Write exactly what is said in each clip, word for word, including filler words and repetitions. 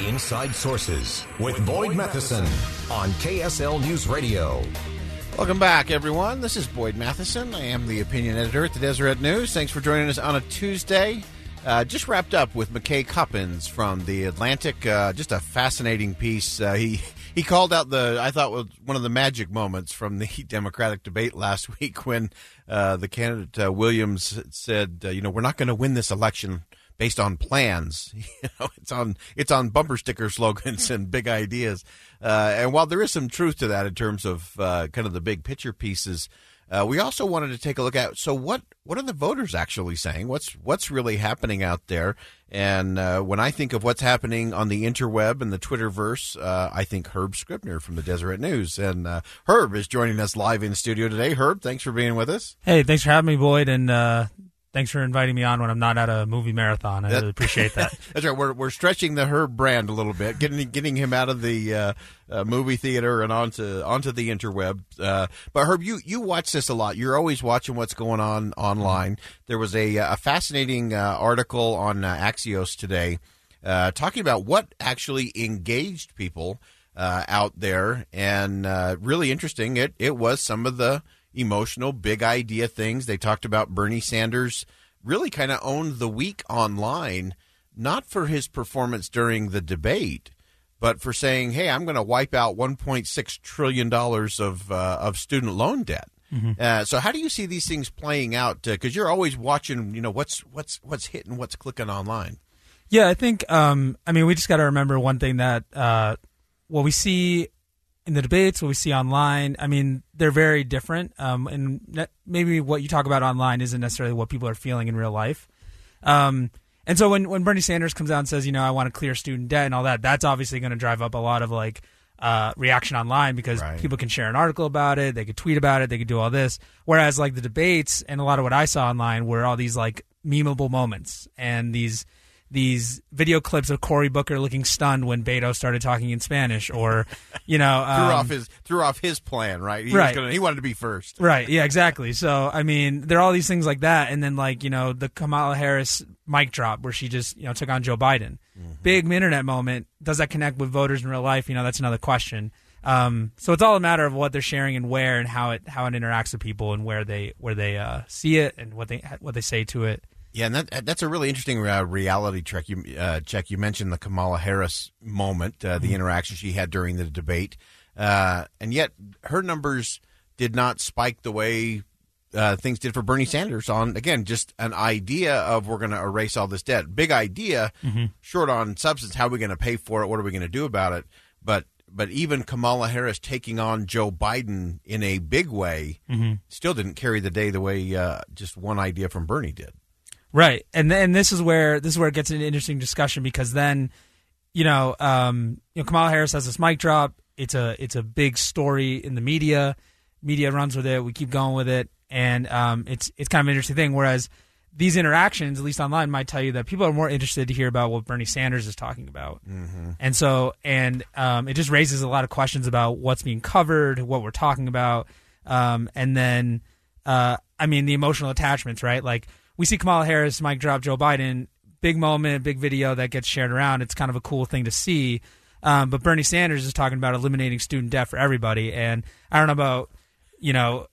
Inside Sources with Boyd Matheson on K S L News Radio. Welcome back, everyone. This is Boyd Matheson. I am the opinion editor at the Deseret News. Thanks for joining us on a Tuesday. Uh, just wrapped up with McKay Coppins from The Atlantic. Uh, just a fascinating piece. Uh, he he called out the, I thought, was one of the magic moments from the Democratic debate last week when uh, the candidate uh, Williams said, uh, you know, we're not going to win this election based on plans. You know, it's on it's on bumper sticker slogans and big ideas. Uh, and while there is some truth to that in terms of uh, kind of the big picture pieces, uh, we also wanted to take a look at, so what, what are the voters actually saying? What's what's really happening out there? And uh, when I think of what's happening on the interweb and the Twitterverse, uh, I think Herb Scribner from the Deseret News. And uh, Herb is joining us live in studio today. Herb, thanks for being with us. Hey, thanks for having me, Boyd, and uh thanks for inviting me on when I'm not at a movie marathon. I that, really appreciate that. That's right. We're we're stretching the Herb brand a little bit, getting getting him out of the uh, uh, movie theater and onto onto the interweb. Uh, but Herb, you, you watch this a lot. You're always watching what's going on online. There was a a fascinating uh, article on uh, Axios today uh, talking about what actually engaged people uh, out there, and uh, really interesting. It it was some of the emotional, big idea things. They talked about Bernie Sanders really kind of owned the week online, not for his performance during the debate, but for saying, hey, I'm going to wipe out one point six trillion dollars of uh, of student loan debt. Mm-hmm. Uh, so how do you see these things playing out? Because uh, you're always watching, you know, what's what's what's hitting, what's clicking online. Yeah, I think, um, I mean, we just got to remember one thing, that uh, what we see in the debates, what we see online, I mean, they're very different. Um, and maybe what you talk about online isn't necessarily what people are feeling in real life. Um, and so when, when Bernie Sanders comes out and says, you know, I want to clear student debt and all that, that's obviously going to drive up a lot of like uh, reaction online, because right. people can share an article about it, they could tweet about it, they could do all this. Whereas like the debates and a lot of what I saw online were all these like memeable moments and these these video clips of Cory Booker looking stunned when Beto started talking in Spanish, or, you know, um, threw off his threw off his plan, right? He right. Was gonna, he wanted to be first, right? Yeah, exactly. So, I mean, there are all these things like that, and then like, you know, the Kamala Harris mic drop where she just, you know, took on Joe Biden, mm-hmm. big internet moment. Does that connect with voters in real life? You know, that's another question. Um, so it's all a matter of what they're sharing and where and how it how it interacts with people and where they where they uh, see it and what they what they say to it. Yeah, and that, that's a really interesting uh, reality check. You, uh, check. You mentioned the Kamala Harris moment, uh, the mm-hmm. interaction she had during the debate, uh, and yet her numbers did not spike the way uh, things did for Bernie Sanders on, again, just an idea of we're going to erase all this debt. Big idea, mm-hmm. short on substance. How are we going to pay for it? What are we going to do about it? But But even Kamala Harris taking on Joe Biden in a big way mm-hmm. still didn't carry the day the way uh, just one idea from Bernie did. Right, and then this is where this is where it gets an interesting discussion, because then, you know, um, you know, Kamala Harris has this mic drop. It's a it's a big story in the media. Media runs with it. We keep going with it, and um, it's it's kind of an interesting thing. Whereas these interactions, at least online, might tell you that people are more interested to hear about what Bernie Sanders is talking about, mm-hmm. and so and um, it just raises a lot of questions about what's being covered, what we're talking about, um, and then uh, I mean the emotional attachments, right? Like, we see Kamala Harris mic drop Joe Biden, big moment, big video that gets shared around. It's kind of a cool thing to see. Um, but Bernie Sanders is talking about eliminating student debt for everybody. And I don't know about, you know,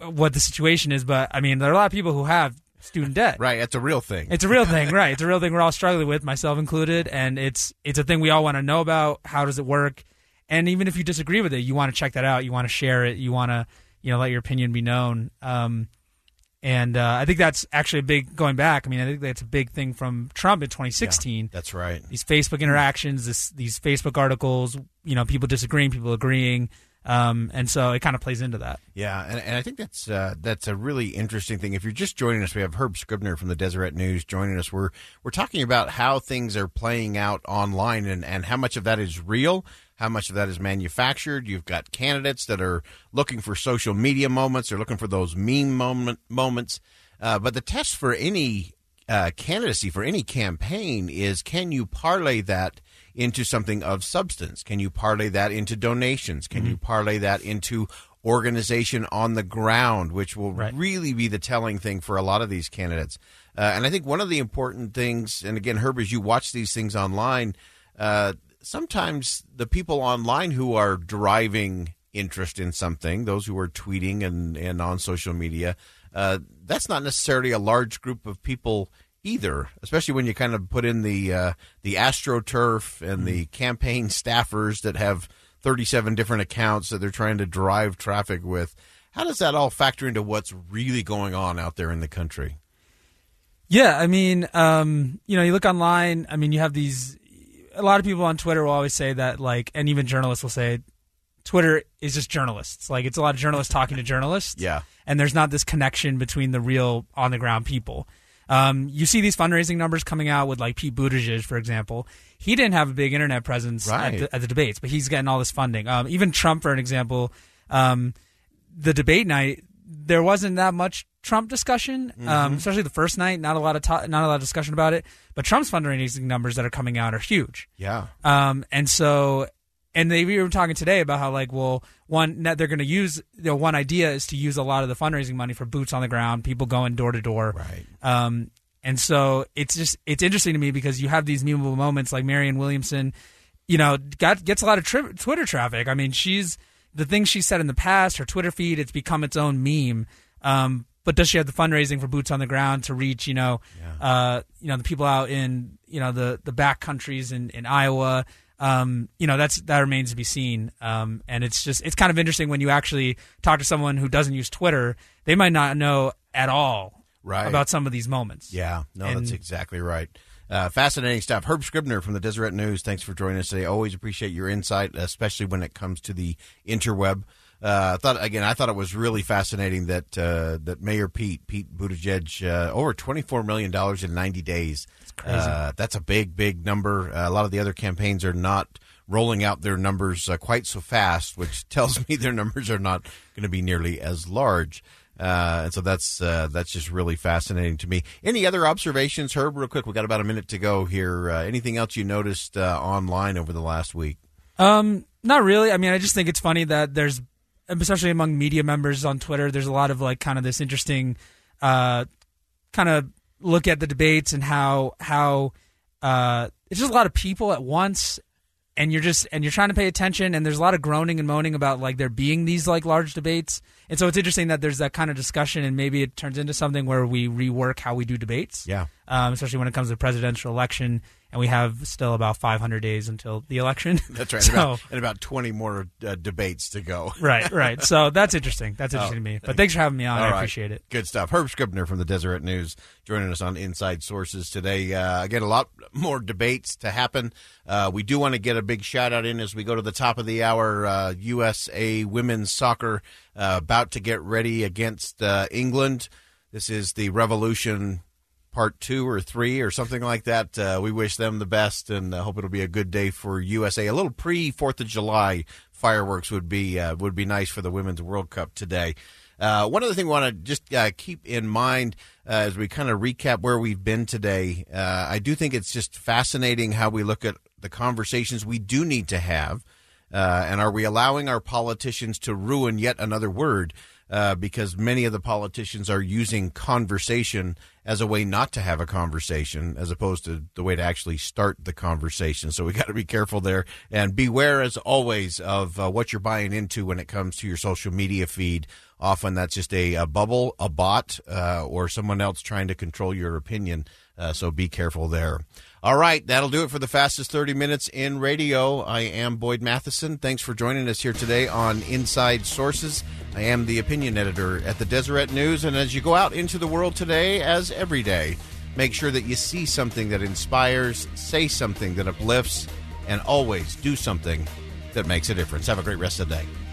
what the situation is, but, I mean, there are a lot of people who have student debt. Right, that's a real thing. It's a real thing, right. It's a real thing we're all struggling with, myself included. And it's it's a thing we all want to know about. How does it work? And even if you disagree with it, you want to check that out. You want to share it. You want to, you know, let your opinion be known. Um And uh, I think that's actually a big, going back, I mean, I think that's a big thing from Trump in twenty sixteen. Yeah, that's right. These Facebook interactions, this, these Facebook articles, you know, people disagreeing, people agreeing. Um, and so it kind of plays into that. Yeah, and, and I think that's uh, that's a really interesting thing. If you're just joining us, we have Herb Scribner from the Deseret News joining us. We're we're talking about how things are playing out online and, and how much of that is real, how much of that is manufactured. You've got candidates that are looking for social media moments. They're looking for those meme moment, moments. Uh, but the test for any uh, candidacy, for any campaign, is can you parlay that into something of substance? Can you parlay that into donations? Can mm-hmm. you parlay that into organization on the ground, which will right. really be the telling thing for a lot of these candidates? Uh, and I think one of the important things, and again, Herb, as you watch these things online, uh, sometimes the people online who are driving interest in something, those who are tweeting and, and on social media, uh, that's not necessarily a large group of people either, especially when you kind of put in the uh, the AstroTurf and the campaign staffers that have thirty-seven different accounts that they're trying to drive traffic with. How does that all factor into what's really going on out there in the country? Yeah, I mean, um, you know, you look online. I mean, you have these. A lot of people on Twitter will always say that, like, and even journalists will say, Twitter is just journalists. Like, it's a lot of journalists talking to journalists. Yeah, and there's not this connection between the real on the ground people. Um, you see these fundraising numbers coming out with, like, Pete Buttigieg, for example. He didn't have a big internet presence right. at, the, at the debates, but he's getting all this funding. Um, even Trump, for an example, um, the debate night, there wasn't that much Trump discussion, mm-hmm. um, especially the first night. Not a lot of to- not a lot of discussion about it. But Trump's fundraising numbers that are coming out are huge. Yeah, um, and so. And they we were talking today about how, like, well, one that they're going to use, you know, one idea is to use a lot of the fundraising money for boots on the ground, people going door to door. Right. Um, and so it's just it's interesting to me because you have these memeable moments like Marianne Williamson, you know, got, gets a lot of tri- Twitter traffic. I mean, she's the things she said in the past, her Twitter feed, it's become its own meme. Um, but does she have the fundraising for boots on the ground to reach, you know, yeah. uh, you know, the people out in, you know, the the back countries in, in Iowa? Um, you know, that's that remains to be seen. Um, and it's just it's kind of interesting when you actually talk to someone who doesn't use Twitter. They might not know at all right. about some of these moments. Yeah, no, and, that's exactly right. Uh, fascinating stuff. Herb Scribner from the Deseret News. Thanks for joining us today. Always appreciate your insight, especially when it comes to the interweb. Uh, I thought again, I thought it was really fascinating that uh, that Mayor Pete Pete Buttigieg uh, over twenty-four million dollars in ninety days. That's crazy. Uh, that's a big, big number. Uh, a lot of the other campaigns are not rolling out their numbers uh, quite so fast, which tells me their numbers are not going to be nearly as large. Uh, and so that's uh, that's just really fascinating to me. Any other observations, Herb? Real quick, we got about a minute to go here. Uh, anything else you noticed uh, online over the last week? Um, not really. I mean, I just think it's funny that there's. Especially among media members on Twitter, there's a lot of, like, kind of this interesting uh, kind of look at the debates and how how uh, it's just a lot of people at once, and you're just and you're trying to pay attention, and there's a lot of groaning and moaning about, like, there being these, like, large debates, and so it's interesting that there's that kind of discussion, and maybe it turns into something where we rework how we do debates. Yeah, um, especially when it comes to the presidential election. And we have still about five hundred days until the election. That's right. So, and, about, and about twenty more uh, debates to go. right, right. So that's interesting. That's interesting oh, to me. But thanks for having me on. I right. appreciate it. Good stuff. Herb Scribner from the Deseret News joining us on Inside Sources today. Uh, again, a lot more debates to happen. Uh, we do want to get a big shout out in as we go to the top of the hour. Uh, U S A women's soccer uh, about to get ready against uh, England. This is the Revolution Part two or three or something like that. Uh, we wish them the best and uh, hope it'll be a good day for U S A. A little pre Fourth of July fireworks would be uh, would be nice for the Women's World Cup today. Uh, one other thing we want to just uh, keep in mind uh, as we kind of recap where we've been today. Uh, I do think it's just fascinating how we look at the conversations we do need to have, uh, and are we allowing our politicians to ruin yet another word? Uh, because many of the politicians are using conversation as a way not to have a conversation, as opposed to the way to actually start the conversation. So we got to be careful there and beware, as always, of uh, what you're buying into when it comes to your social media feed. Often that's just a, a bubble, a bot, uh, or someone else trying to control your opinion. Uh, so be careful there. All right, that'll do it for the fastest thirty minutes in radio. I am Boyd Matheson. Thanks for joining us here today on Inside Sources. I am the opinion editor at the Deseret News. And as you go out into the world today, as every day, make sure that you see something that inspires, say something that uplifts, and always do something that makes a difference. Have a great rest of the day.